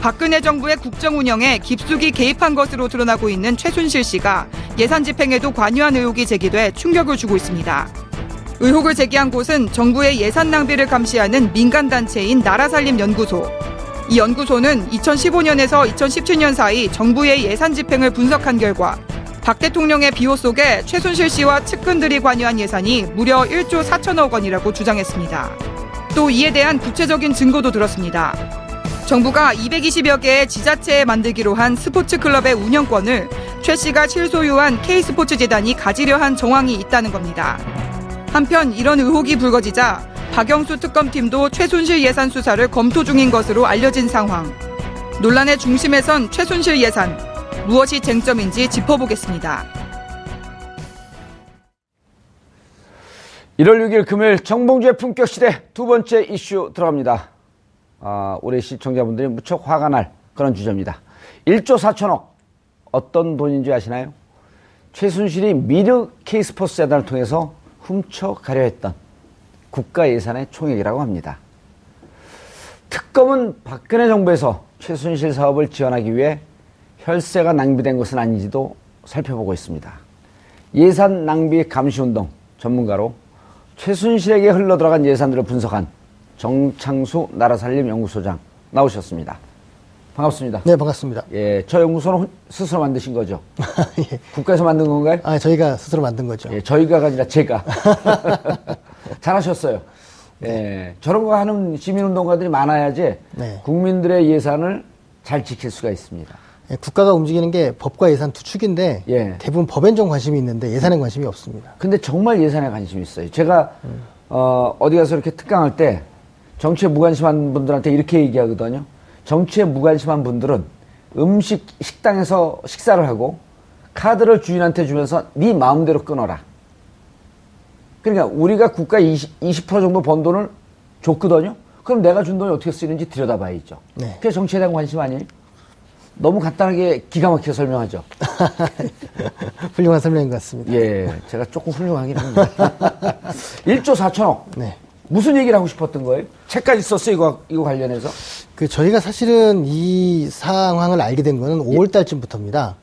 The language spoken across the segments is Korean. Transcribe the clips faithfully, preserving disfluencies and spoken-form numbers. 박근혜 정부의 국정운영에 깊숙이 개입한 것으로 드러나고 있는 최순실 씨가 예산 집행에도 관여한 의혹이 제기돼 충격을 주고 있습니다. 의혹을 제기한 곳은 정부의 예산 낭비를 감시하는 민간단체인 나라살림연구소. 이 연구소는 이천십오년에서 이천십칠년 사이 정부의 예산 집행을 분석한 결과 박 대통령의 비호 속에 최순실 씨와 측근들이 관여한 예산이 무려 일조 사천억 원이라고 주장했습니다. 또 이에 대한 구체적인 증거도 들었습니다. 정부가 이백이십여 개의 지자체에 만들기로 한 스포츠클럽의 운영권을 최 씨가 실소유한 K스포츠재단이 가지려 한 정황이 있다는 겁니다. 한편 이런 의혹이 불거지자 박영수 특검팀도 최순실 예산 수사를 검토 중인 것으로 알려진 상황. 논란의 중심에선 최순실 예산, 무엇이 쟁점인지 짚어보겠습니다. 일월 육일 금요일 정봉주의 품격시대 두 번째 이슈 들어갑니다. 아, 올해 시청자분들이 무척 화가 날 그런 주제입니다. 일조 사천억, 어떤 돈인지 아시나요? 최순실이 미르 K스포츠 재단을 통해서 훔쳐가려 했던 국가 예산의 총액이라고 합니다. 특검은 박근혜 정부에서 최순실 사업을 지원하기 위해 혈세가 낭비된 것은 아닌지도 살펴보고 있습니다. 예산 낭비 감시운동 전문가로 최순실에게 흘러들어간 예산들을 분석한 정창수 나라살림연구소장 나오셨습니다. 반갑습니다. 네, 반갑습니다. 예, 저 연구소는 스스로 만드신 거죠? 예. 국가에서 만든 건가요? 아, 저희가 스스로 만든 거죠. 예, 저희가가 아니라 제가. 잘하셨어요. 네. 예, 저런 거 하는 시민운동가들이 많아야지 네. 국민들의 예산을 잘 지킬 수가 있습니다. 예, 국가가 움직이는 게 법과 예산 두 축인데 예. 대부분 법엔정 관심이 있는데 예산에 관심이 없습니다. 근데 정말 예산에 관심이 있어요. 제가 음. 어, 어디 가서 이렇게 특강할 때 정치에 무관심한 분들한테 이렇게 얘기하거든요. 정치에 무관심한 분들은 음식 식당에서 식사를 하고 카드를 주인한테 주면서 네 마음대로 끊어라. 그러니까 우리가 국가 이십 퍼센트 정도 번 돈을 줬거든요. 그럼 내가 준 돈이 어떻게 쓰이는지 들여다봐야죠. 네. 그게 정치에 대한 관심 아니에요? 너무 간단하게 기가 막히게 설명하죠. 훌륭한 설명인 것 같습니다. 예, 제가 조금 훌륭하긴 합니다. 일조 사천억. 네. 무슨 얘기를 하고 싶었던 거예요? 책까지 썼어요, 이거, 이거 관련해서? 그, 저희가 사실은 이 상황을 알게 된 거는 오월달쯤부터입니다.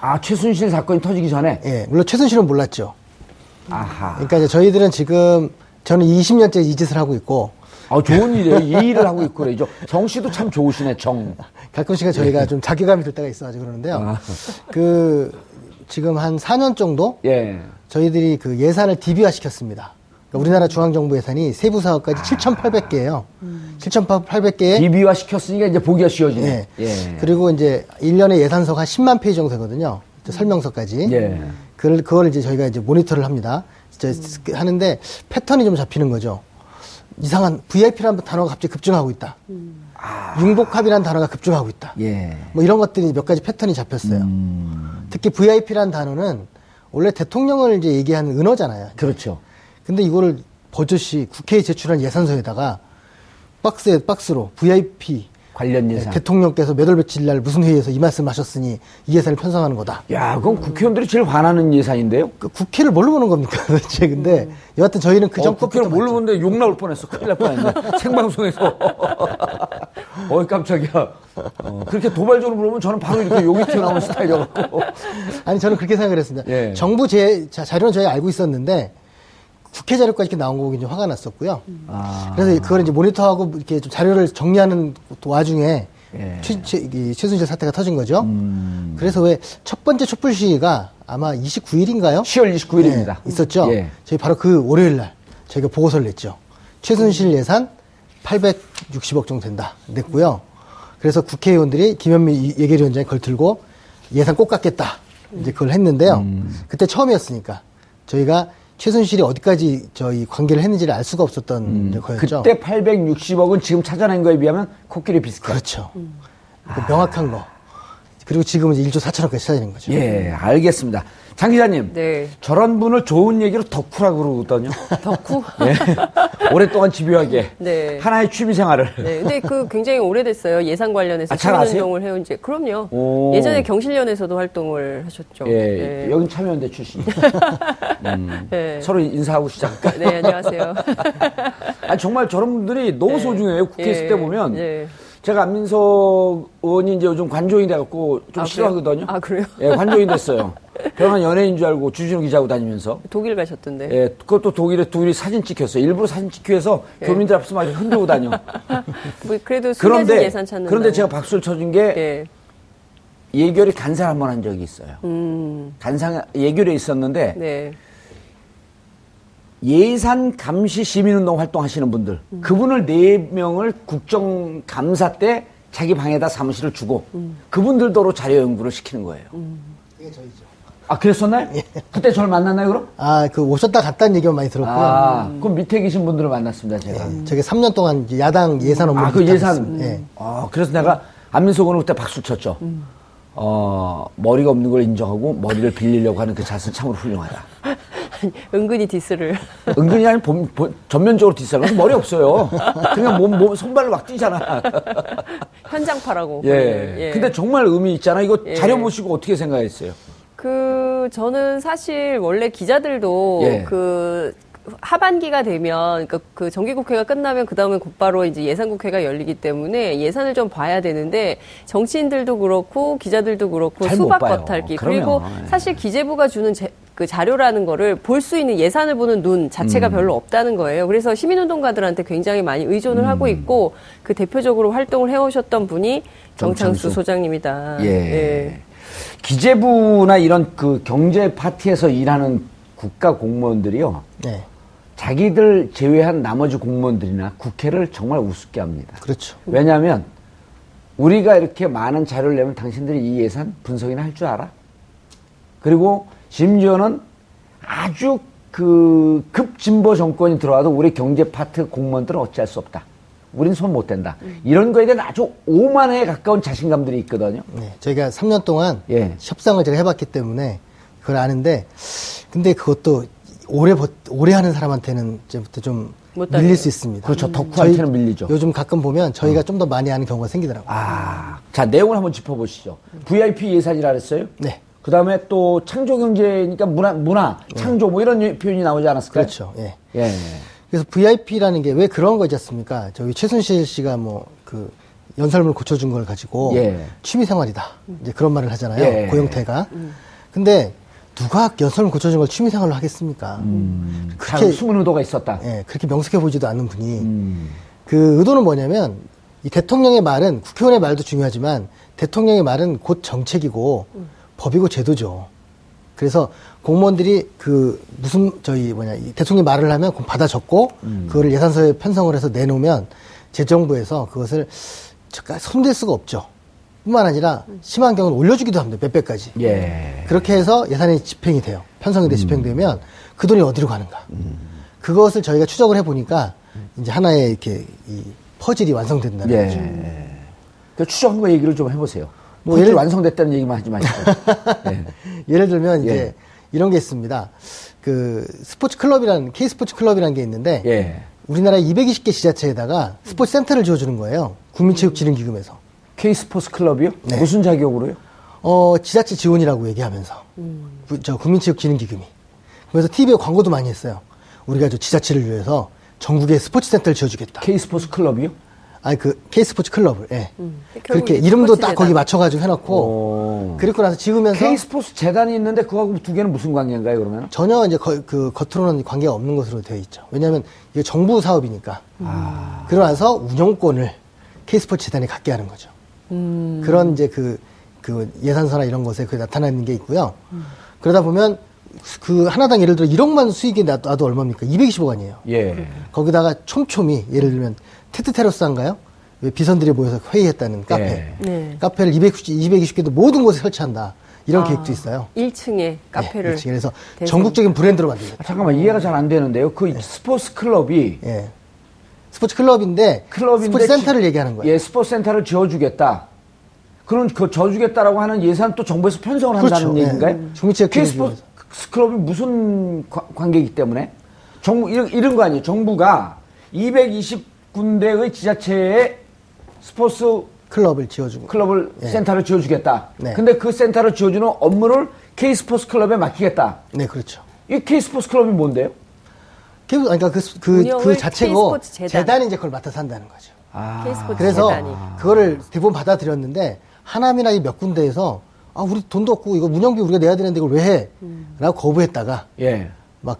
아, 최순실 사건이 터지기 전에? 예, 물론 최순실은 몰랐죠. 아하. 그러니까 이제 저희들은 지금, 저는 이십년째 이 짓을 하고 있고. 아, 좋은 일이에요. 이 일을 하고 있고 그래죠. 정 씨도 참 좋으시네, 정. 가끔씩은 저희가 좀 자괴감이 들 때가 있어가지고 그러는데요. 아. 그, 지금 한 사년 정도? 예. 저희들이 그 예산을 디비화 시켰습니다. 우리나라 중앙정부 예산이 세부 사업까지 아. 칠천팔백 개예요. 음. 칠천팔백 개에 디비화 시켰으니까 이제 보기가 쉬워지네. 예. 예. 그리고 이제 일년에 예산서가 한 십만 페이지 정도 되거든요. 설명서까지. 예. 그걸 그걸 이제 저희가 이제 모니터를 합니다. 음. 하는데 패턴이 좀 잡히는 거죠. 이상한 브이아이피라는 단어가 갑자기 급증하고 있다. 음. 아. 융복합이라는 단어가 급증하고 있다. 예. 뭐 이런 것들이 몇 가지 패턴이 잡혔어요. 음. 특히 브이아이피라는 단어는 원래 대통령을 이제 얘기하는 은어잖아요. 그렇죠. 근데 이거를 버젓이 국회에 제출한 예산서에다가 박스에 박스로 브이아이피 관련 예산. 대통령께서 몇 월 며칠 날 무슨 회의에서 이 말씀하셨으니 이 예산을 편성하는 거다. 야, 그럼 국회의원들이 제일 반하는 예산인데요? 그 국회를 뭘로 보는 겁니까? 도대체 근데 음. 여하튼 저희는 그 정도 어, 국회를 뭘로 보는데 욕 나올 뻔했어. 큰일 날 뻔했네. 생방송에서. 어이 깜짝이야. 어, 그렇게 도발적으로 물어보면 저는 바로 이렇게 욕이 튀어나오는 스타일이어서. 아니 저는 그렇게 생각을 했습니다. 예. 정부 제, 자, 자료는 저희 알고 있었는데. 국회 자료까지 이렇게 나온 거 보고 이제 화가 났었고요. 아. 그래서 그걸 이제 모니터하고 이렇게 좀 자료를 정리하는 와중에 예. 최, 최, 이, 최순실 사태가 터진 거죠. 음. 그래서 왜 첫 번째 촛불 시위가 아마 이십구 일인가요? 시월 이십구 일입니다. 예, 있었죠. 예. 저희 바로 그 월요일 날 저희가 보고서를 냈죠. 최순실 예산 팔백육십억 정도 된다. 냈고요. 그래서 국회의원들이 김현미 예결위원장이 그걸 들고 예산 꼭 깎겠다. 이제 그걸 했는데요. 음. 그때 처음이었으니까 저희가 최순실이 어디까지 저희 관계를 했는지를 알 수가 없었던 음. 거였죠. 그때 팔백육십억은 지금 찾아낸 거에 비하면 코끼리 비슷해요. 그렇죠. 음. 그 명확한 거. 그리고 지금은 이제 일조 사천억까지 찾아낸 거죠. 예, 알겠습니다. 장 기자님, 네. 저런 분을 좋은 얘기로 덕후라고 그러거든요. 덕후? 네. 오랫동안 집요하게 네. 하나의 취미생활을. 네, 근데 그 굉장히 오래됐어요. 예산 관련해서 아, 잘 아세요? 운동을 해온 지. 그럼요. 오. 예전에 경실련에서도 활동을 하셨죠. 예, 네. 여긴 참여연대 출신이에요. 음, 네. 서로 인사하고 시작할까요? 네, 안녕하세요. 아니, 정말 저런 분들이 너무 네. 소중해요. 국회 네. 있을 때 보면. 네. 제가 안민석 의원이 이제 요즘 관종이 돼갖고 좀 아, 싫어하거든요. 아, 그래요? 예, 관종이 됐어요. 병원 연예인 줄 알고 주진우 기자하고 다니면서. 독일 가셨던데. 예, 그것도 독일에 둘이 사진 찍혔어요. 일부러 사진 찍기 위해서 예. 교민들 앞에서 막 흔들고 다녀. 뭐, 그래도 그런데, 예산 찾는 그런데 제가 박수를 쳐준 게 예. 예결이 간사를 한 번 한 적이 있어요. 음. 간사, 예결에 있었는데. 네. 예산 감시 시민운동 활동하시는 분들 음. 그분을 네 명을 국정감사 때 자기 방에다 사무실을 주고 음. 그분들도로 자료 연구를 시키는 거예요. 음. 이게 저희죠. 아 그랬었나요? 예. 그때 저를 만났나요 그럼? 아 그 오셨다 갔다는 얘기만 많이 들었고요. 아, 음. 그럼 밑에 계신 분들을 만났습니다 제가. 예. 저게 삼 년 동안 야당 예산 업무. 아 그 예산. 음. 예. 아 그래서 내가 안민석 의원은 그때 박수 쳤죠. 음. 어 머리가 없는 걸 인정하고 머리를 빌리려고 하는 그 자세는 참으로 훌륭하다. 은근히 디스를. 은근히 아니 본, 본, 전면적으로 디스를. 머리 없어요. 그냥 몸, 몸 손발로 막 뛰잖아. 현장파라고. 예. 예. 근데 정말 의미 있잖아. 이거 예. 자료 보시고 어떻게 생각했어요? 그 저는 사실 원래 기자들도 예. 그. 하반기가 되면 그러니까 그 정기국회가 끝나면 그 다음에 곧바로 이제 예산국회가 열리기 때문에 예산을 좀 봐야 되는데 정치인들도 그렇고 기자들도 그렇고 수박 겉핥기 그리고 사실 기재부가 주는 제, 그 자료라는 거를 볼 수 있는 예산을 보는 눈 자체가 음. 별로 없다는 거예요. 그래서 시민운동가들한테 굉장히 많이 의존을 음. 하고 있고 그 대표적으로 활동을 해오셨던 분이 정창수, 정창수 소장님이다. 예. 예. 기재부나 이런 그 경제 파티에서 일하는 국가 공무원들이요. 네. 자기들 제외한 나머지 공무원들이나 국회를 정말 우습게 합니다. 그렇죠. 왜냐하면 우리가 이렇게 많은 자료를 내면 당신들이 이 예산 분석이나 할 줄 알아? 그리고 심지어는 아주 그 급진보 정권이 들어와도 우리 경제 파트 공무원들은 어찌할 수 없다. 우린 손 못 댄다. 음. 이런 거에 대한 아주 오만에 가까운 자신감들이 있거든요. 네, 저희가 삼 년 동안 예. 협상을 제가 해봤기 때문에 그걸 아는데 근데 그것도 오래, 버, 오래 하는 사람한테는 이제부터 좀 밀릴 수 있습니다. 그렇죠. 덕후한테는 밀리죠. 요즘 가끔 보면 저희가 어. 좀 더 많이 하는 경우가 생기더라고요. 아. 자, 내용을 한번 짚어보시죠. 브이아이피 예산이라 그랬어요? 네. 그 다음에 또 창조경제니까 문화, 문화, 네. 창조 뭐 이런 표현이 나오지 않았을까요? 그렇죠. 예. 예. 예. 그래서 브이아이피라는 게 왜 그런 거지 않습니까? 저기 최순실 씨가 뭐 그 연설문을 고쳐준 걸 가지고 예. 취미생활이다. 이제 그런 말을 하잖아요. 예. 고영태가. 음. 근데 누가 연설을 고쳐준 걸 취미생활로 하겠습니까? 음, 그렇게 숨은 의도가 있었다. 예, 그렇게 명석해 보이지도 않는 분이 음. 그 의도는 뭐냐면 이 대통령의 말은 국회의원의 말도 중요하지만 대통령의 말은 곧 정책이고 음. 법이고 제도죠. 그래서 공무원들이 그 무슨 저희 뭐냐 이 대통령이 말을 하면 곧 받아 적고 음. 그거를 예산서에 편성을 해서 내놓으면 재정부에서 그것을 손댈 수가 없죠. 뿐만 아니라 심한 경우는 올려주기도 합니다. 몇 배까지. 예. 그렇게 해서 예산이 집행이 돼요. 편성이 돼 음. 집행되면 그 돈이 어디로 가는가. 음. 그것을 저희가 추적을 해보니까 이제 하나의 이렇게 이 퍼즐이 완성된다는 예. 거죠. 그 추적한 거 얘기를 좀 해보세요. 뭐 예를 완성됐다는 얘기만 하지 마시고. 예. 예를 들면 이제 예. 이런 게 있습니다. 그 스포츠 클럽이라는 K스포츠 클럽이라는 게 있는데 예. 우리나라 이백이십 개 지자체에다가 스포츠 센터를 지어주는 거예요. 국민체육진흥기금에서. K스포츠 클럽이요? 네. 무슨 자격으로요? 어, 지자체 지원이라고 얘기하면서. 음. 구, 저 국민체육진흥기금이. 그래서 티비에 광고도 많이 했어요. 우리가 저 지자체를 위해서 전국에 스포츠 센터를 지어주겠다. K스포츠 클럽이요? 아니, 그, K스포츠 클럽을, 예. 음. 그렇게 이름도 딱 재단. 거기 맞춰가지고 해놓고. 오. 그리고 나서 지으면서. K스포츠 재단이 있는데 그거하고 두 개는 무슨 관계인가요, 그러면? 전혀 이제 거, 그, 겉으로는 관계가 없는 것으로 되어 있죠. 왜냐면 이게 정부 사업이니까. 음. 아. 그러고 나서 운영권을 K스포츠 재단이 갖게 하는 거죠. 음. 그런 이제 그, 그 예산서나 이런 것에 그 나타나는 게 있고요. 음. 그러다 보면 그 하나당 예를 들어 일억만 수익이 나도 얼마입니까? 이백이십억 원이에요. 예. 거기다가 촘촘히 예를 들면 테트 테러스인가요? 비선들이 모여서 회의했다는 카페. 예. 카페를 이백, 이백이십 개도 모든 곳에 설치한다. 이런 아, 계획도 있어요. 일 층에 카페를. 네, 일 층에. 그래서 대신... 전국적인 브랜드로 만들죠. 아, 잠깐만, 이해가 잘 안 되는데요. 그 네. 스포츠 클럽이. 예. 스포츠 클럽인데. 클럽인데. 스포츠 센터를 지... 얘기하는 거예요. 예, 스포츠 센터를 지어주겠다. 그럼 그 지어주겠다라고 하는 예산 또 정부에서 편성을 그렇죠. 한다는 얘기인가요? 네. 정치적 K스포츠 클럽이 무슨 과, 관계이기 때문에? 정부, 이런, 이런 거 아니에요. 정부가 이백이십 군데의 지자체에 스포츠 클럽을 지어주고. 클럽을, 네. 센터를 지어주겠다. 네. 근데 그 센터를 지어주는 업무를 K스포츠 클럽에 맡기겠다. 네, 그렇죠. 이 K스포츠 클럽이 뭔데요? K, 그러니까 그, 그, 그 자체고 재단. 재단이 이제 그걸 맡아서 한다는 거죠. 아. K스포츠 그래서 재단이. 그거를 대부분 받아들였는데, 하남이나 이 몇 군데에서, 아, 우리 돈도 없고, 이거 운영비 우리가 내야 되는데 이걸 왜 해? 음. 라고 거부했다가, 예. 막,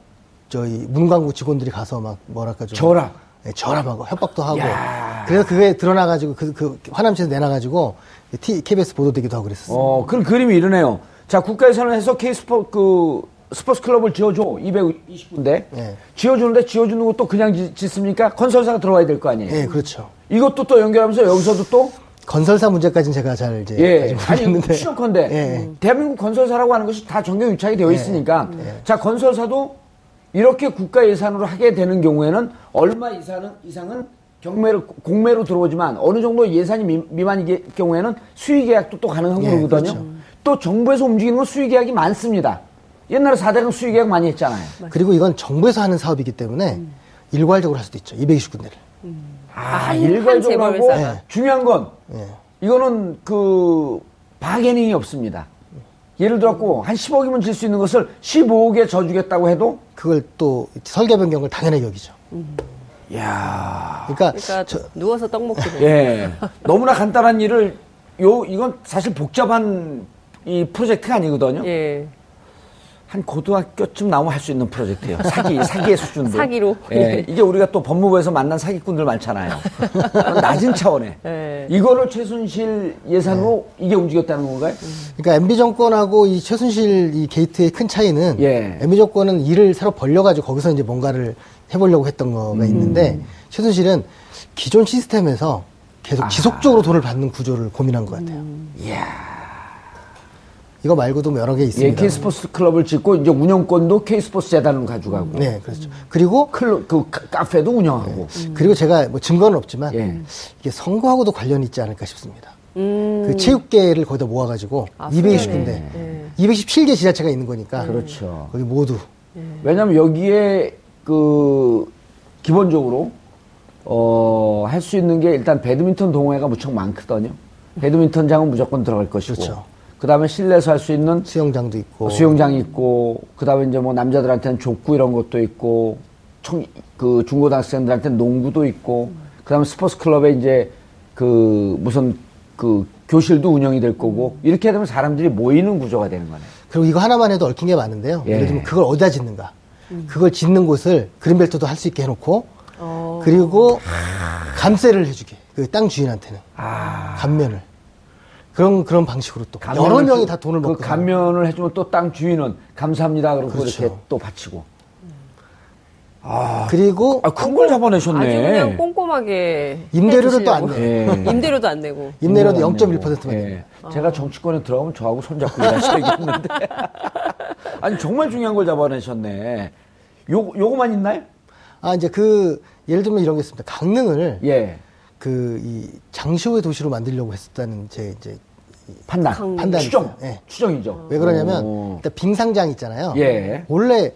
저희, 문광부 직원들이 가서 막, 뭐랄까 좀. 저라. 네, 저렴하고 협박도 하고. 야. 그래서 그게 드러나가지고 그, 그 화남시에서 내놔가지고 케이비에스 보도되기도 하고 그랬었어요. 어, 그럼 그림이 이러네요. 자, 국가에서는 해서 K스포츠 그 스포츠 클럽을 지어줘 이백이십 군데. 네. 지어주는데 지어주는 것도 그냥 지, 짓습니까? 건설사가 들어와야 될 거 아니에요. 예, 네, 그렇죠. 이것도 또 연결하면서 여기서도 또 건설사 문제까지는 제가 잘 이제 예, 아니 시험컨대 예. 음. 대한민국 건설사라고 하는 것이 다 정경유착이 되어 있으니까 예. 예. 자, 건설사도 이렇게 국가 예산으로 하게 되는 경우에는 얼마 이상은, 이상은 경매로, 공매로 들어오지만 어느 정도 예산이 미, 미만일 경우에는 수의계약도 또 가능한 예, 거거든요. 그렇죠. 또 정부에서 움직이는 건 수의계약이 많습니다. 옛날에 사대강 수의계약 많이 했잖아요. 맞아요. 그리고 이건 정부에서 하는 사업이기 때문에 음. 일괄적으로 할 수도 있죠. 이백이십 군데를. 음. 아, 아, 일괄적으로 하고 예. 중요한 건 예. 이거는 그 바게닝이 없습니다. 예를 들어갖고, 한 십억이면 질 수 있는 것을 십오억에 져주겠다고 해도? 그걸 또, 설계 변경을 당연히 여기죠. 음. 이야. 그러니까, 그러니까 저, 누워서 떡 먹게 되는. 예. 너무나 간단한 일을, 요, 이건 사실 복잡한 이 프로젝트가 아니거든요. 예. 한 고등학교쯤 나오면 할 수 있는 프로젝트예요. 사기, 사기의 수준도. 사기로. 예. 이게 우리가 또 법무부에서 만난 사기꾼들 많잖아요. 낮은 차원에. 예. 이거를 최순실 예산으로 예. 이게 움직였다는 건가요? 그러니까 엠비 정권하고 이 최순실 이 게이트의 큰 차이는 예. 엠비 정권은 일을 새로 벌려가지고 거기서 이제 뭔가를 해보려고 했던 거가 있는데 음. 최순실은 기존 시스템에서 계속 아. 지속적으로 돈을 받는 구조를 고민한 것 같아요. 음. 이야. 이거 말고도 여러 개 있습니다. 예, K스포츠 클럽을 짓고 이제 운영권도 K스포츠 재단으로 가져가고. 네, 그렇죠. 그리고 클럽, 그 카페도 운영하고. 네. 음. 그리고 제가 뭐 증거는 없지만 예. 이게 선거하고도 관련이 있지 않을까 싶습니다. 음. 그 체육계를 거기다 모아가지고 아, 이백이십 군데, 예. 이백십칠 개 지자체가 있는 거니까. 그렇죠. 거기 모두. 예. 왜냐하면 여기에 그 기본적으로 어, 할 수 있는 게 일단 배드민턴 동호회가 무척 많거든요. 배드민턴장은 무조건 들어갈 것이고. 그렇죠. 그 다음에 실내에서 할 수 있는 수영장도 있고 수영장이 있고 그 다음에 이제 뭐 남자들한테는 족구 이런 것도 있고 청, 그 중고등학생들한테는 농구도 있고 그 다음에 스포츠 클럽에 이제 그 무슨 그 교실도 운영이 될 거고 이렇게 되면 사람들이 모이는 구조가 되는 거네요. 그리고 이거 하나만 해도 얽힌 게 많은데요. 예. 예를 들면 그걸 어디다 짓는가 음. 그걸 짓는 곳을 그린벨트도 할 수 있게 해놓고 어. 그리고 감세를 해주게 그 땅 주인한테는 아. 감면을 그런 그런 방식으로 또 여러 명이 주, 다 돈을 먹고 그 감면을 해주면 또 땅 주인은 감사합니다 그러고 그렇죠. 이렇게 또 바치고 아 그리고 아, 큰 걸 잡아내셨네. 아주 그냥 꼼꼼하게 임대료를 또 안 내. 예. 임대료도 안 내고 임대료도 영 점 일 퍼센트만 내고. 예. 아. 제가 정치권에 들어가면 저하고 손잡고 일하셔야겠는데. 아니 정말 중요한 걸 잡아내셨네. 요 요거만 있나요? 아 이제 그 예를 들면 이런 게 있습니다. 강릉을 예. 그 이 장시호의 도시로 만들려고 했었다는 제 이제 판단, 강... 판단 추정, 네. 추정이죠. 왜 그러냐면 오. 일단 빙상장 있잖아요. 예. 원래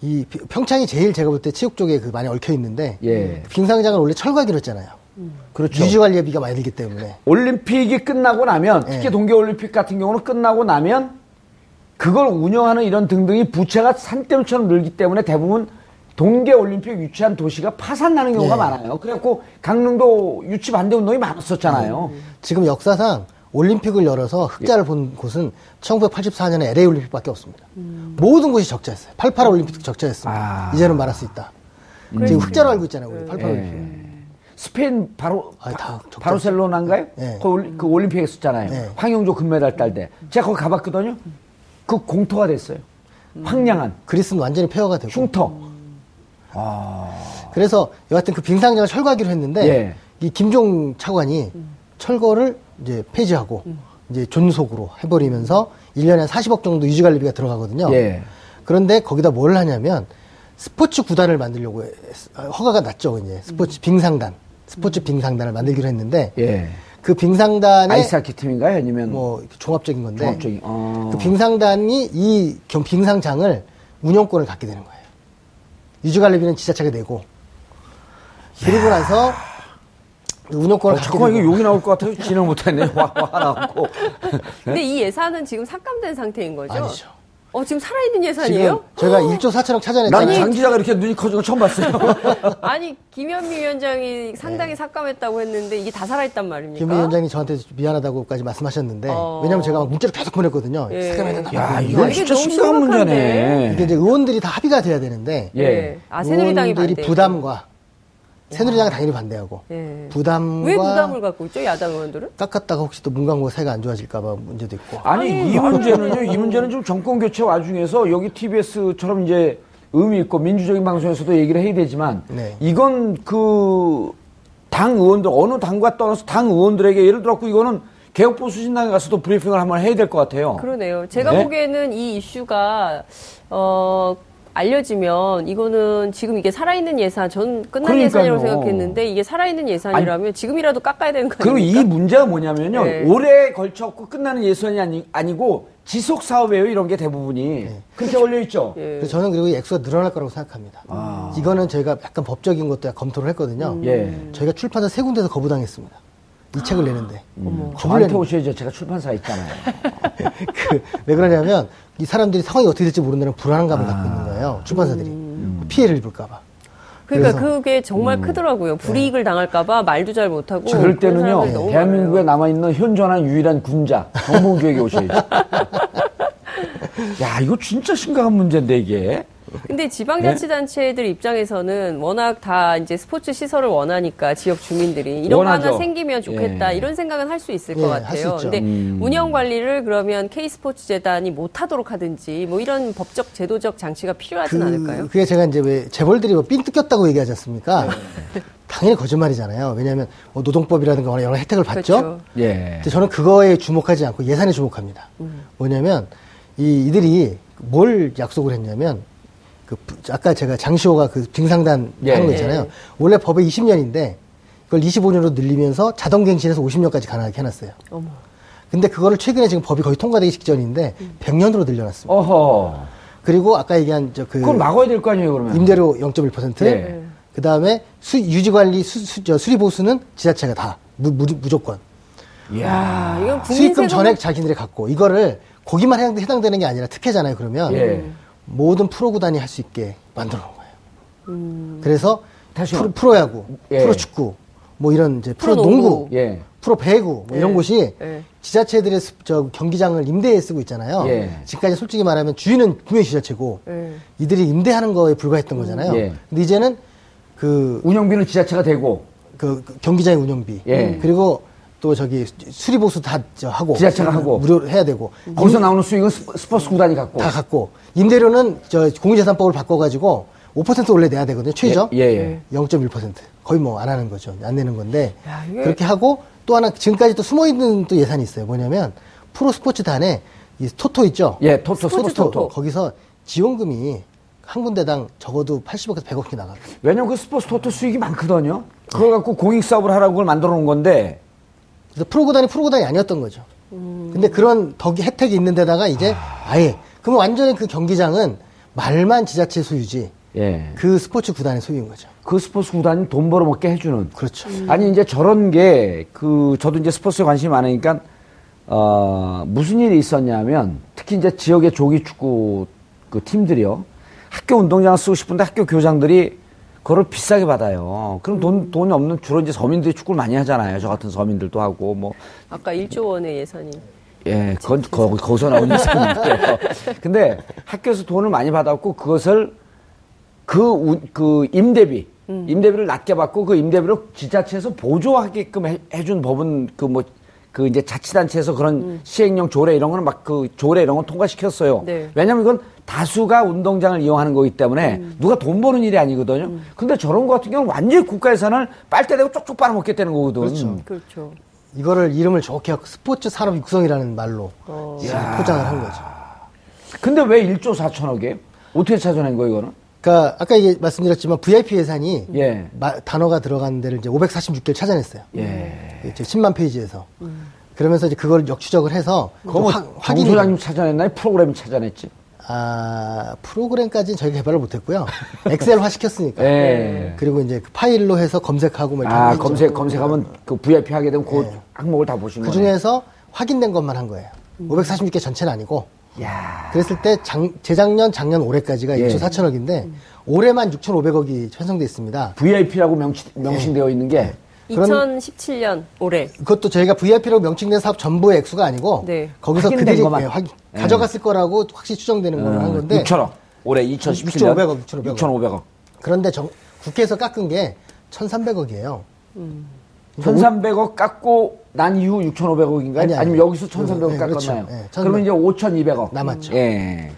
이 평창이 제일 제가 볼 때 체육 쪽에 그 많이 얽혀 있는데 예. 빙상장은 원래 철거하기로 했잖아요. 음. 그렇죠. 유지 관리비가 많이 들기 때문에 올림픽이 끝나고 나면 특히 예. 동계 올림픽 같은 경우는 끝나고 나면 그걸 운영하는 이런 등등이 부채가 산더미처럼 늘기 때문에 대부분 동계올림픽 유치한 도시가 파산나는 경우가 예. 많아요. 그래갖고 강릉도 유치 반대 운동이 많았었잖아요. 음. 지금 역사상 올림픽을 열어서 흑자를 예. 본 곳은 천구백팔십사 년에 엘에이 올림픽밖에 없습니다. 음. 모든 곳이 적자였어요. 팔십팔 올림픽도 적자였습니다. 아. 이제는 말할 수 있다. 음. 지금 흑자로 알고 있잖아요. 우리 팔십팔 올림픽. 예. 스페인 바로 아니, 바, 바르셀로나인가요? 네. 그, 그 올림픽에 있었잖아요. 네. 황영조 금메달 딸 때. 제가 거기 가봤거든요. 그 공터가 됐어요. 음. 황량한. 그리스는 완전히 폐허가 되고. 흉터. 음. 아. 그래서 여하튼 그 빙상장을 철거하기로 했는데 예. 이 김종 차관이 음. 철거를 이제 폐지하고 음. 이제 존속으로 해버리면서 일 년에 사십억 정도 유지관리비가 들어가거든요. 예. 그런데 거기다 뭘 하냐면 스포츠 구단을 만들려고 허가가 났죠. 이제 스포츠 음. 빙상단, 스포츠 음. 빙상단을 만들기로 했는데 예. 그 빙상단에 아이스하키 팀인가요? 아니면 뭐 종합적인 건데 종합적인. 어. 그 빙상단이 이 빙상장을 운영권을 갖게 되는 거예요. 유지관리비는 지자체가 내고 그리고 나서 운영권을 어, 갖게 되는 거예요. 이거 욕이 나올 것 같아요. 진행 못했네. 와, 와 나왔고. 근데 이 예산은 지금 삭감된 상태인 거죠? 아니죠. 어, 지금 살아있는 예산이에요? 제가 일조 사천억 찾아냈잖아요. 난 장 기자가 이렇게 눈이 커지는 거 처음 봤어요. 아니, 김현미 위원장이 상당히 네. 삭감했다고 했는데 이게 다 살아있단 말입니까? 김현미 위원장이 저한테 미안하다고까지 말씀하셨는데 어... 왜냐면 제가 문자를 계속 보냈거든요. 예. 삭감해야 된다. 야, 이건 진짜 심각한 문제네. 이게 이제 의원들이 다 합의가 돼야 되는데 예. 예. 아, 새누리당이 반대예요. 부담과 새누리당은 당연히 반대하고 예. 부담과 왜 부담을 갖고 있죠? 야당 의원들은? 깎았다가 혹시 또 문광고 사이가 안 좋아질까봐 문제도 있고 아니, 아니 이 문제는요 이 문제는 좀 정권 교체 와중에서 여기 티비에스처럼 이제 의미 있고 민주적인 방송에서도 얘기를 해야 되지만 네. 이건 그 당 의원들 어느 당과 떠나서 당 의원들에게 예를 들어서 이거는 개혁보수신당에 가서도 브리핑을 한번 해야 될 것 같아요. 그러네요. 제가 네? 보기에는 이 이슈가 어. 알려지면 이거는 지금 이게 살아있는 예산, 전 끝난 그러니까요. 예산이라고 생각했는데 이게 살아있는 예산이라면 아니, 지금이라도 깎아야 되는 거 아닙니까? 그리고 이 문제가 뭐냐면요. 네. 올해 걸쳤고 끝나는 예산이 아니, 아니고 지속 사업이에요. 이런 게 대부분이. 네. 그렇게 올려있죠. 네. 저는 그리고 이 액수가 늘어날 거라고 생각합니다. 아. 이거는 저희가 약간 법적인 것도 검토를 했거든요. 음. 예. 저희가 출판사 세 군데서 거부당했습니다. 이 책을 내는데. 음. 저한테 오셔야죠. 제가 출판사 있잖아요. 그, 왜 그러냐면 이 사람들이 상황이 어떻게 될지 모른다는 불안감을 아. 갖고 있는 거예요. 출판사들이. 음. 피해를 입을까 봐. 그러니까 그래서, 그게 정말 음. 크더라고요. 불이익을 네. 당할까 봐 말도 잘 못하고. 그럴 때는요. 네. 대한민국에 남아있는 현존한 유일한 군자. 정봉주에게 오셔야죠. 야 이거 진짜 심각한 문제인데 이게. 근데 지방자치단체들 네? 입장에서는 워낙 다 이제 스포츠 시설을 원하니까 지역 주민들이 이런 거 하나 생기면 좋겠다 예. 이런 생각은 할 수 있을 예, 것 같아요. 근데 음. 운영 관리를 그러면 K스포츠재단이 못하도록 하든지 뭐 이런 법적 제도적 장치가 필요하진 그, 않을까요? 그게 제가 이제 왜 재벌들이 뭐 삔 뜯겼다고 얘기하지 않습니까? 네. 당연히 거짓말이잖아요. 왜냐하면 노동법이라든가 여러 혜택을 받죠. 그렇죠. 예. 근데 저는 그거에 주목하지 않고 예산에 주목합니다. 음. 뭐냐면 이 이들이 뭘 약속을 했냐면. 그 아까 제가 장시호가 그 빙상단 예, 하는 거 있잖아요. 예. 원래 법에 이십 년인데 그걸 이십오 년으로 늘리면서 자동갱신해서 오십 년까지 가능하게 해놨어요. 어머. 근데 그거를 최근에 지금 법이 거의 통과되기 직전인데 음. 백 년으로 늘려놨습니다. 어허. 그리고 아까 얘기한 저 그 그걸 막아야 될 거 아니에요, 그러면? 임대료 영 점 일 퍼센트. 예. 그 다음에 유지관리 수, 수, 저, 수리보수는 지자체가 다 무, 무, 무조건. 이야. 이건 수익금 전액 자기들이 갖고 이거를 거기만 해당, 해당되는 게 아니라 특혜잖아요, 그러면. 예. 모든 프로구단이 할 수 있게 만들어 놓은 거예요. 음... 그래서 프로, 프로야구, 예. 프로축구, 뭐 이런 이제 프로농구, 예. 프로배구 뭐 이런 예. 곳이 예. 지자체들의 저 경기장을 임대에 쓰고 있잖아요. 예. 지금까지 솔직히 말하면 주인은 분명히 지자체고 예. 이들이 임대하는 거에 불과했던 거잖아요. 예. 근데 이제는 그 운영비는 지자체가 되고 그, 그 경기장의 운영비 예. 그리고 또 저기 수리보수 다 하고 지자체가 하고 무료로 해야 되고 거기서 나오는 수익은 스포츠 구단이 갖고 다 갖고 임대료는 저 공유재산법을 바꿔가지고 오 퍼센트 원래 내야 되거든요. 최저 예, 예, 예. 영 점 일 퍼센트 거의 뭐 안 하는 거죠. 안 내는 건데 야, 이게... 그렇게 하고 또 하나 지금까지 또 숨어있는 또 예산이 있어요. 뭐냐면 프로스포츠단에 이 토토 있죠. 예, 토토 스포츠 토토, 토토. 거기서 지원금이 한 군데당 적어도 팔십억에서 백억씩 나가요. 왜냐면 그 스포츠 토토 수익이 많거든요. 그걸 갖고 공익 사업을 하라고 그걸 만들어 놓은 건데. 그래서 프로구단이 프로구단이 아니었던 거죠. 음. 근데 그런 덕이 혜택이 있는 데다가 이제 아... 아예 그럼 완전히 그 경기장은 말만 지자체 소유지 예. 그 스포츠 구단의 소유인 거죠. 그 스포츠 구단이 돈 벌어먹게 해주는. 그렇죠. 음. 아니 이제 저런 게 그 저도 이제 스포츠에 관심이 많으니까 어, 무슨 일이 있었냐면 특히 이제 지역의 조기축구 그 팀들이요 학교 운동장을 쓰고 싶은데 학교 교장들이 그걸 비싸게 받아요. 그럼 돈, 음. 돈이 없는 주로 이제 서민들이 축구를 많이 하잖아요. 저 같은 서민들도 하고, 뭐. 아까 일조 원의 예산이. 예, 그건, 거, 거기서 나온 예산인데요. 근데 학교에서 돈을 많이 받았고, 그것을 그, 우, 그 임대비, 음. 임대비를 낮게 받고 그 임대비를 지자체에서 보조하게끔 해, 해준 법은 그 뭐 그 이제 자치단체에서 그런 음. 시행령 조례 이런 거는 막 그 조례 이런 건 통과시켰어요. 네. 왜냐면 이건 다수가 운동장을 이용하는 거기 때문에 음. 누가 돈 버는 일이 아니거든요. 음. 근데 저런 거 같은 경우는 완전히 국가 예산을 빨대대고 쪽쪽 빨아먹겠다는 거거든. 그렇죠. 그렇죠. 이거를 이름을 좋게 스포츠 산업 육성이라는 말로 어. 포장을 한 거죠. 근데 왜 일조 사천억이에요? 어떻게 찾아낸 거예요, 이거는? 그러니까 아까 이게 말씀드렸지만 브이아이피 예산이 예. 마, 단어가 들어간 데를 이제 오백사십육 개를 찾아냈어요. 예. 이제 십만 페이지에서. 음. 그러면서 이제 그걸 역추적을 해서 그거 확인 소장님 찾아냈나요? 프로그램 찾아냈지. 아, 프로그램까지는 저희가 개발을 못 했고요. 엑셀화 시켰으니까. 예. 예. 그리고 이제 그 파일로 해서 검색하고 막 아, 검색 검색하면 그 브이아이피 하게 되면 그 예. 항목을 다 보시는 거예요. 그중에서 확인된 것만 한 거예요. 음. 오백사십육 개 전체는 아니고. 야. 그랬을 때 장, 재작년, 작년 올해까지가 예. 일조 사천억인데 음. 올해만 육천오백억이 편성돼 있습니다. 브이아이피라고 명치, 명칭되어 예. 있는 게 이천십칠 년 올해. 그것도 저희가 브이아이피라고 명칭된 사업 전부의 액수가 아니고 네. 거기서 그들이 것만. 예, 확인, 예. 가져갔을 거라고 확실히 추정되는 걸 한 음. 건데. 육천억. 올해 이천십칠 년. 육천오백억. 육천오백억. 그런데 정, 국회에서 깎은 게 천삼백억이에요. 음. 천삼백억 깎고 난 이후 육천오백억인가요? 아니, 아니. 아니면 여기서 천삼백억 네, 깎았나요? 그렇죠. 네, 그러면 이제 오천이백억. 남았죠. 음. 예.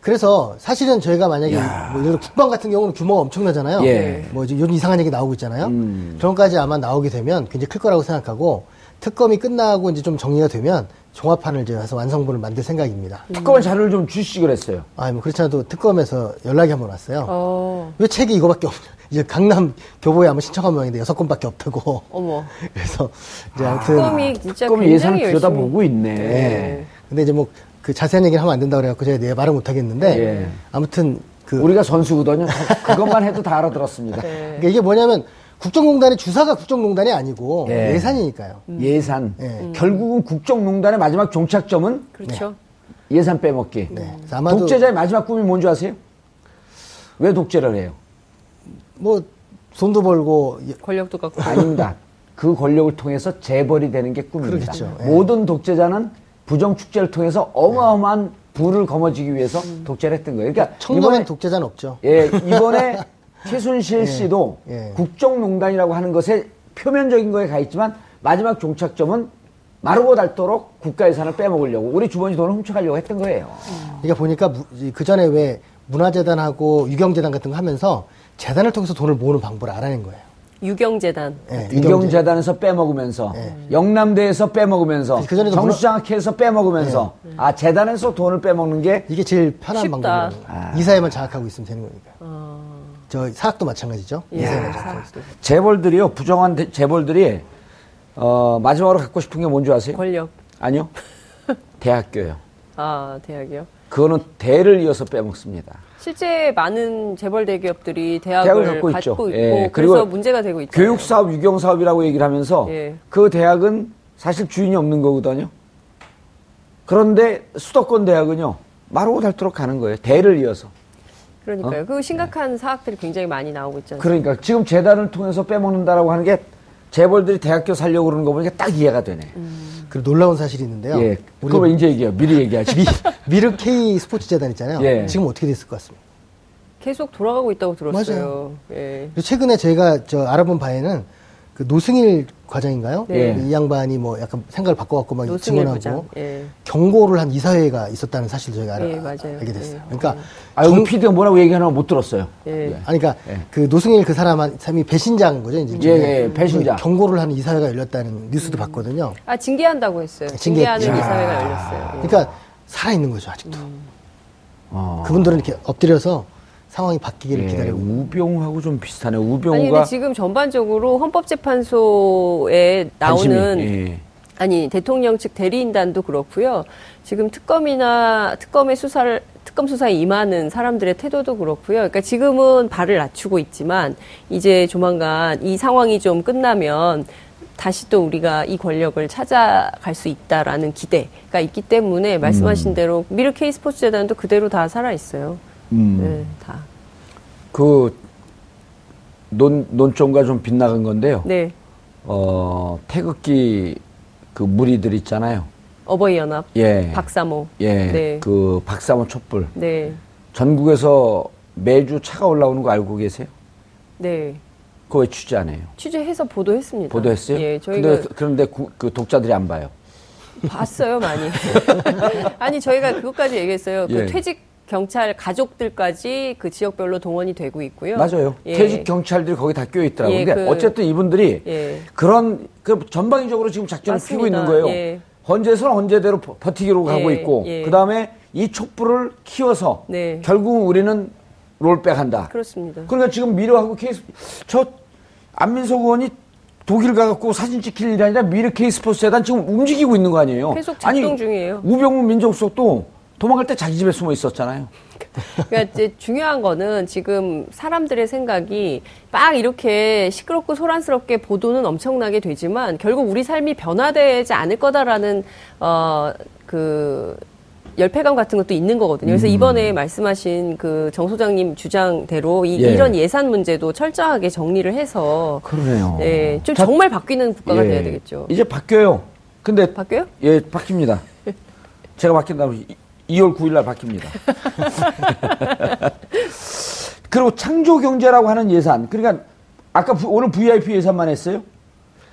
그래서 사실은 저희가 만약에 뭐 예를 들어 국방 같은 경우는 규모가 엄청나잖아요. 예. 뭐 이제 요즘 이상한 얘기 나오고 있잖아요. 음. 그런까지 아마 나오게 되면 굉장히 클 거라고 생각하고 특검이 끝나고 이제 좀 정리가 되면 종합판을 이제 해서 완성본을 만들 생각입니다. 음. 특검의 자료를 좀 주시기 그랬어요. 아, 뭐 그렇지 않아도 특검에서 연락이 한번 왔어요. 어. 왜 책이 이거밖에 없냐. 이제 강남 교보에 한번 신청한 모양인데 여섯 건밖에 없다고. 어머. 그래서 이제 아, 아무튼 특검이 진짜 특검이 예산을 들여다보고 있네. 네. 네. 근데 이제 뭐 그 자세한 얘기를 하면 안 된다 그래갖고 제가 내 말을 못 하겠는데 네. 아무튼 그 우리가 선수거든요. 그것만 해도 다 알아들었습니다. 네. 그러니까 이게 뭐냐면. 국정농단의 주사가 국정농단이 아니고 예. 예산이니까요. 음. 예산. 예. 음. 결국은 국정농단의 마지막 종착점은 그렇죠. 네. 예산 빼먹기. 네. 아마도 독재자의 마지막 꿈이 뭔지 아세요? 왜 독재를 해요? 뭐 돈도 벌고 권력도 갖고. 아닙니다. 그 권력을 통해서 재벌이 되는 게 꿈입니다. 그렇죠. 예. 모든 독재자는 부정축제를 통해서 어마어마한 부를 거머쥐기 위해서 음. 독재를 했던 거예요. 그러니까 청렴한 독재자는 없죠. 예, 이번에 최순실 씨도 예, 예. 국정농단이라고 하는 것에 표면적인 거에 가 있지만 마지막 종착점은 마르고 닳도록 국가 예산을 빼먹으려고 우리 주머니 돈을 훔쳐가려고 했던 거예요. 그러니까 보니까 그 전에 왜 문화재단하고 유경재단 같은 거 하면서 재단을 통해서 돈을 모으는 방법을 알아낸 거예요. 유경재단. 예, 유경재단에서 빼먹으면서 예. 영남대에서 빼먹으면서 정수장학회에서 빼먹으면서 예. 아 재단에서 돈을 빼먹는 게 이게 제일 편한 방법이에요. 아. 이사에만 장악하고 있으면 되는 거니까. 아. 저 사학도 마찬가지죠. 예. 사학도. 재벌들이요, 부정한 대, 재벌들이 어, 마지막으로 갖고 싶은 게 뭔지 아세요? 권력. 아니요. 대학교요. 아, 대학이요? 그거는 대를 이어서 빼먹습니다. 실제 많은 재벌 대기업들이 대학을, 대학을 갖고, 갖고 있죠. 있고 예. 그래서 문제가 되고 있죠. 교육 사업, 유경 사업이라고 얘기를 하면서 예. 그 대학은 사실 주인이 없는 거거든요. 그런데 수도권 대학은요, 마르고 닳도록 가는 거예요. 대를 이어서. 그러니까요. 어? 그 심각한 네. 사학들이 굉장히 많이 나오고 있잖아요. 그러니까 지금 재단을 통해서 빼먹는다라고 하는 게 재벌들이 대학교 살려고 그러는 거 보니까 딱 이해가 되네. 음. 그리고 놀라운 사실이 있는데요. 예. 그거 이제 얘기해요. 미리 얘기하지. 미, 미르 K스포츠재단 있잖아요. 예. 지금 어떻게 됐을 것 같습니다. 계속 돌아가고 있다고 들었어요. 예. 그리고 최근에 제가 저 알아본 바에는 그 노승일 과장인가요? 네. 이 양반이 뭐 약간 생각을 바꿔갖고 막 증언하고 예. 경고를 한 이사회가 있었다는 사실도 저희가 예, 알아, 알게 됐어요. 예. 그러니까 아, 정 피디가 뭐라고 얘기하나 못 들었어요. 예. 예. 아니, 그러니까 예. 그 노승일 그 사람한 사람이 배신자인 거죠. 이제 예, 예, 배신자. 경고를 한 이사회가 열렸다는 뉴스도 음. 봤거든요. 아 징계한다고 했어요. 징계하는 징계... 이사회가 열렸어요. 예. 그러니까 살아 있는 거죠 아직도. 음. 아. 그분들은 이렇게 엎드려서. 상황이 바뀌기를 예, 기다리고 우병우하고 좀 비슷하네요. 우병우가 아니 근데 지금 전반적으로 헌법재판소에 나오는 관심이, 예. 아니 대통령 측 대리인단도 그렇고요. 지금 특검이나 특검의 수사를 특검 수사에 임하는 사람들의 태도도 그렇고요. 그러니까 지금은 발을 낮추고 있지만 이제 조만간 이 상황이 좀 끝나면 다시 또 우리가 이 권력을 찾아갈 수 있다라는 기대가 있기 때문에 말씀하신 음. 대로 미르 K스포츠재단도 그대로 다 살아 있어요. 음. 네, 다. 그, 논, 논점과 좀 빗나간 건데요. 네. 어, 태극기 그 무리들 있잖아요. 어버이연합. 예. 박사모. 예. 네. 그 박사모 촛불. 네. 전국에서 매주 차가 올라오는 거 알고 계세요? 네. 그거 왜 취재 안 해요? 취재해서 보도했습니다. 보도했어요? 예, 저희가. 근데, 그런데 구, 그 독자들이 안 봐요. 봤어요, 많이. 아니, 저희가 그것까지 얘기했어요. 그 예. 퇴직 경찰 가족들까지 그 지역별로 동원이 되고 있고요. 맞아요. 예. 퇴직 경찰들이 거기 다 껴 있더라고요. 예, 근데 그, 어쨌든 이분들이 예. 그런, 그 전방위적으로 지금 작전을 맞습니다. 피우고 있는 거예요. 예. 언제선 언제대로 버티기로 예. 가고 있고, 예. 그 다음에 이 촛불을 키워서 네. 결국은 우리는 롤백한다. 그렇습니다. 그러니까 지금 미르하고 케이스 저 안민석 의원이 독일 가갖고 사진 찍힐 일이 아니라 미르 K스포츠재단 지금 움직이고 있는 거 아니에요? 계속 작동 아니, 중이에요. 우병우 민정수석도 도망갈 때 자기 집에 숨어 있었잖아요. 그러니까 이제 중요한 거는 지금 사람들의 생각이 막 이렇게 시끄럽고 소란스럽게 보도는 엄청나게 되지만 결국 우리 삶이 변화되지 않을 거다라는 어 그. 열패감 같은 것도 있는 거거든요. 그래서 이번에 말씀하신 그 정 소장님 주장대로 이, 예. 이런 예산 문제도 철저하게 정리를 해서 그러네요. 예, 좀 자, 정말 바뀌는 국가가 예. 돼야 되겠죠. 이제 바뀌어요. 근데 바뀌어요? 예, 바뀝니다. 제가 바뀐다고 이월 구일 날 바뀝니다. 그리고 창조 경제라고 하는 예산. 그러니까 아까 오늘 브이아이피 예산만 했어요.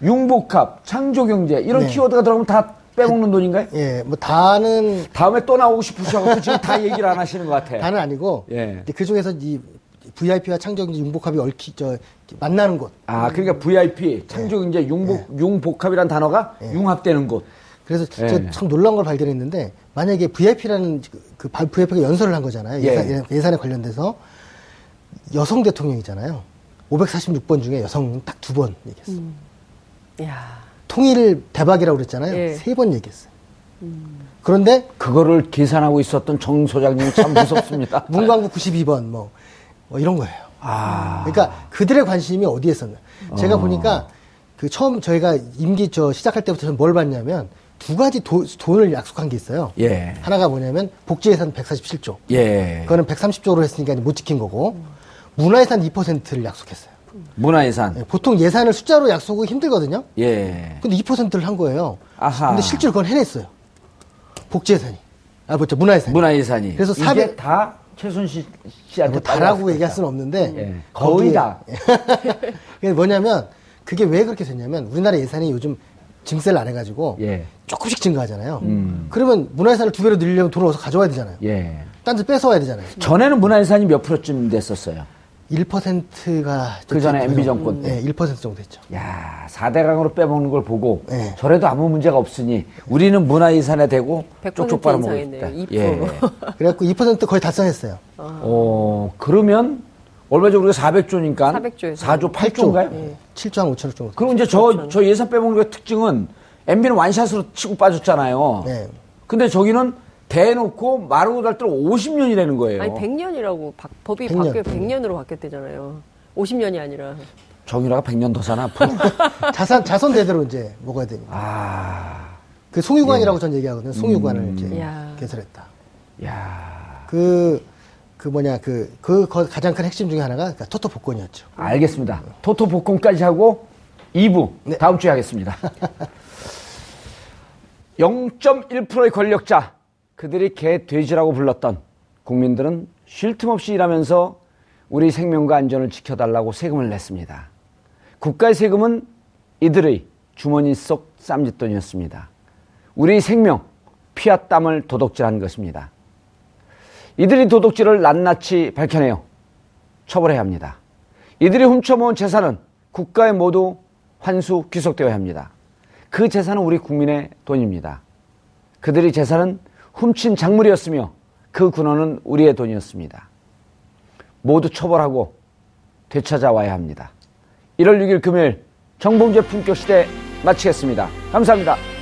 융복합, 창조 경제 이런 네. 키워드가 들어가면 다 빼먹는 돈인가요? 예, 뭐 다는 다음에 또 나오고 싶으셔서 지금 다 얘기를 안 하시는 것 같아요. 다는 아니고, 예. 그 중에서 이 브이아이피와 창조경제 융복합이 얽히 저 만나는 곳. 아, 그러니까 브이아이피 창조경제 예. 융복 예. 융복합이란 단어가 예. 융합되는 곳. 그래서 예. 제가 참 놀라운 걸 발견했는데 만약에 브이아이피라는 그 브이아이피가 연설을 한 거잖아요. 예산, 예. 예산에 관련돼서 여성 대통령이잖아요. 오백사십육 번 중에 여성 딱 두 번 얘기했어요. 음. 이야. 통일 대박이라고 그랬잖아요. 예. 세 번 얘기했어요. 음. 그런데 그거를 계산하고 있었던 정 소장님이 참 무섭습니다. 문광구 구십이 번 뭐, 뭐 이런 거예요. 아. 그러니까 그들의 관심이 어디에 있었나. 어. 제가 보니까 그 처음 저희가 임기 저 시작할 때부터 저는 뭘 봤냐면 두 가지 도, 돈을 약속한 게 있어요. 예. 하나가 뭐냐면 복지예산 백사십칠 조. 예. 그거는 백삼십 조로 했으니까 못 지킨 거고 음. 문화예산 이 퍼센트를 약속했어요. 문화예산. 예, 보통 예산을 숫자로 약속이 힘들거든요. 예. 근데 이 퍼센트를 한 거예요. 아하. 근데 실제로 그건 해냈어요. 복지예산이. 아, 그렇죠. 문화예산이. 문화예산이. 그래서 사백. 다 최순실 씨한테. 다라고 얘기할 수는 없는데. 예. 거의 다. 그게 뭐냐면, 그게 왜 그렇게 됐냐면, 우리나라 예산이 요즘 증세를 안 해가지고. 예. 조금씩 증가하잖아요. 음. 그러면 문화예산을 두 배로 늘리려면 돈을 어디서 가져와야 되잖아요. 예. 딴 데 뺏어와야 되잖아요. 전에는 문화예산이 몇 프로쯤 됐었어요? 일 퍼센트가 그 전에 엠비 정권 때 네, 일 퍼센트 정도 됐죠. 야, 사대 강으로 빼먹는 걸 보고 네. 저래도 아무 문제가 없으니 우리는 문화유산에 대고 쪽쪽 빨아먹고 있다. 예. 그래갖고 이 퍼센트 거의 달성했어요. 아. 어, 그러면 얼마 전에 우리가 사백 조니까 사백 조에서 사조 팔조인가요? 네. 칠조 한 오천억 정도. 그럼 이제 저, 저 예산 빼먹는 게 특징은 엠비는 원샷으로 치고 빠졌잖아요. 네. 근데 저기는 대놓고 마르고 닳도록 오십 년이라는 거예요. 아니 백 년이라고 바, 법이 백 년. 바뀌어 백 년으로 바뀌었대잖아요. 오십 년이 아니라. 정유라가 백 년 더 사나? 자산 자선 대대로 이제 먹어야 되니까. 아, 그 송유관이라고 예. 전 얘기하거든요. 송유관을 음. 이제 야. 개설했다. 야, 그, 그 뭐냐 그, 그 가장 큰 핵심 중에 하나가 그러니까 토토 복권이었죠. 알겠습니다. 토토 복권까지 하고 이 부 네. 다음 주에 하겠습니다. 영 점 일 퍼센트의 권력자. 그들이 개돼지라고 불렀던 국민들은 쉴 틈 없이 일하면서 우리 생명과 안전을 지켜달라고 세금을 냈습니다. 국가의 세금은 이들의 주머니 속 쌈짓돈이었습니다. 우리 생명, 피와 땀을 도둑질한 것입니다. 이들이 도둑질을 낱낱이 밝혀내어 처벌해야 합니다. 이들이 훔쳐모은 재산은 국가에 모두 환수 귀속되어야 합니다. 그 재산은 우리 국민의 돈입니다. 그들의 재산은 훔친 작물이었으며 그 근원은 우리의 돈이었습니다. 모두 처벌하고 되찾아와야 합니다. 일월 육일 금요일 정봉재 품격 시대 마치겠습니다. 감사합니다.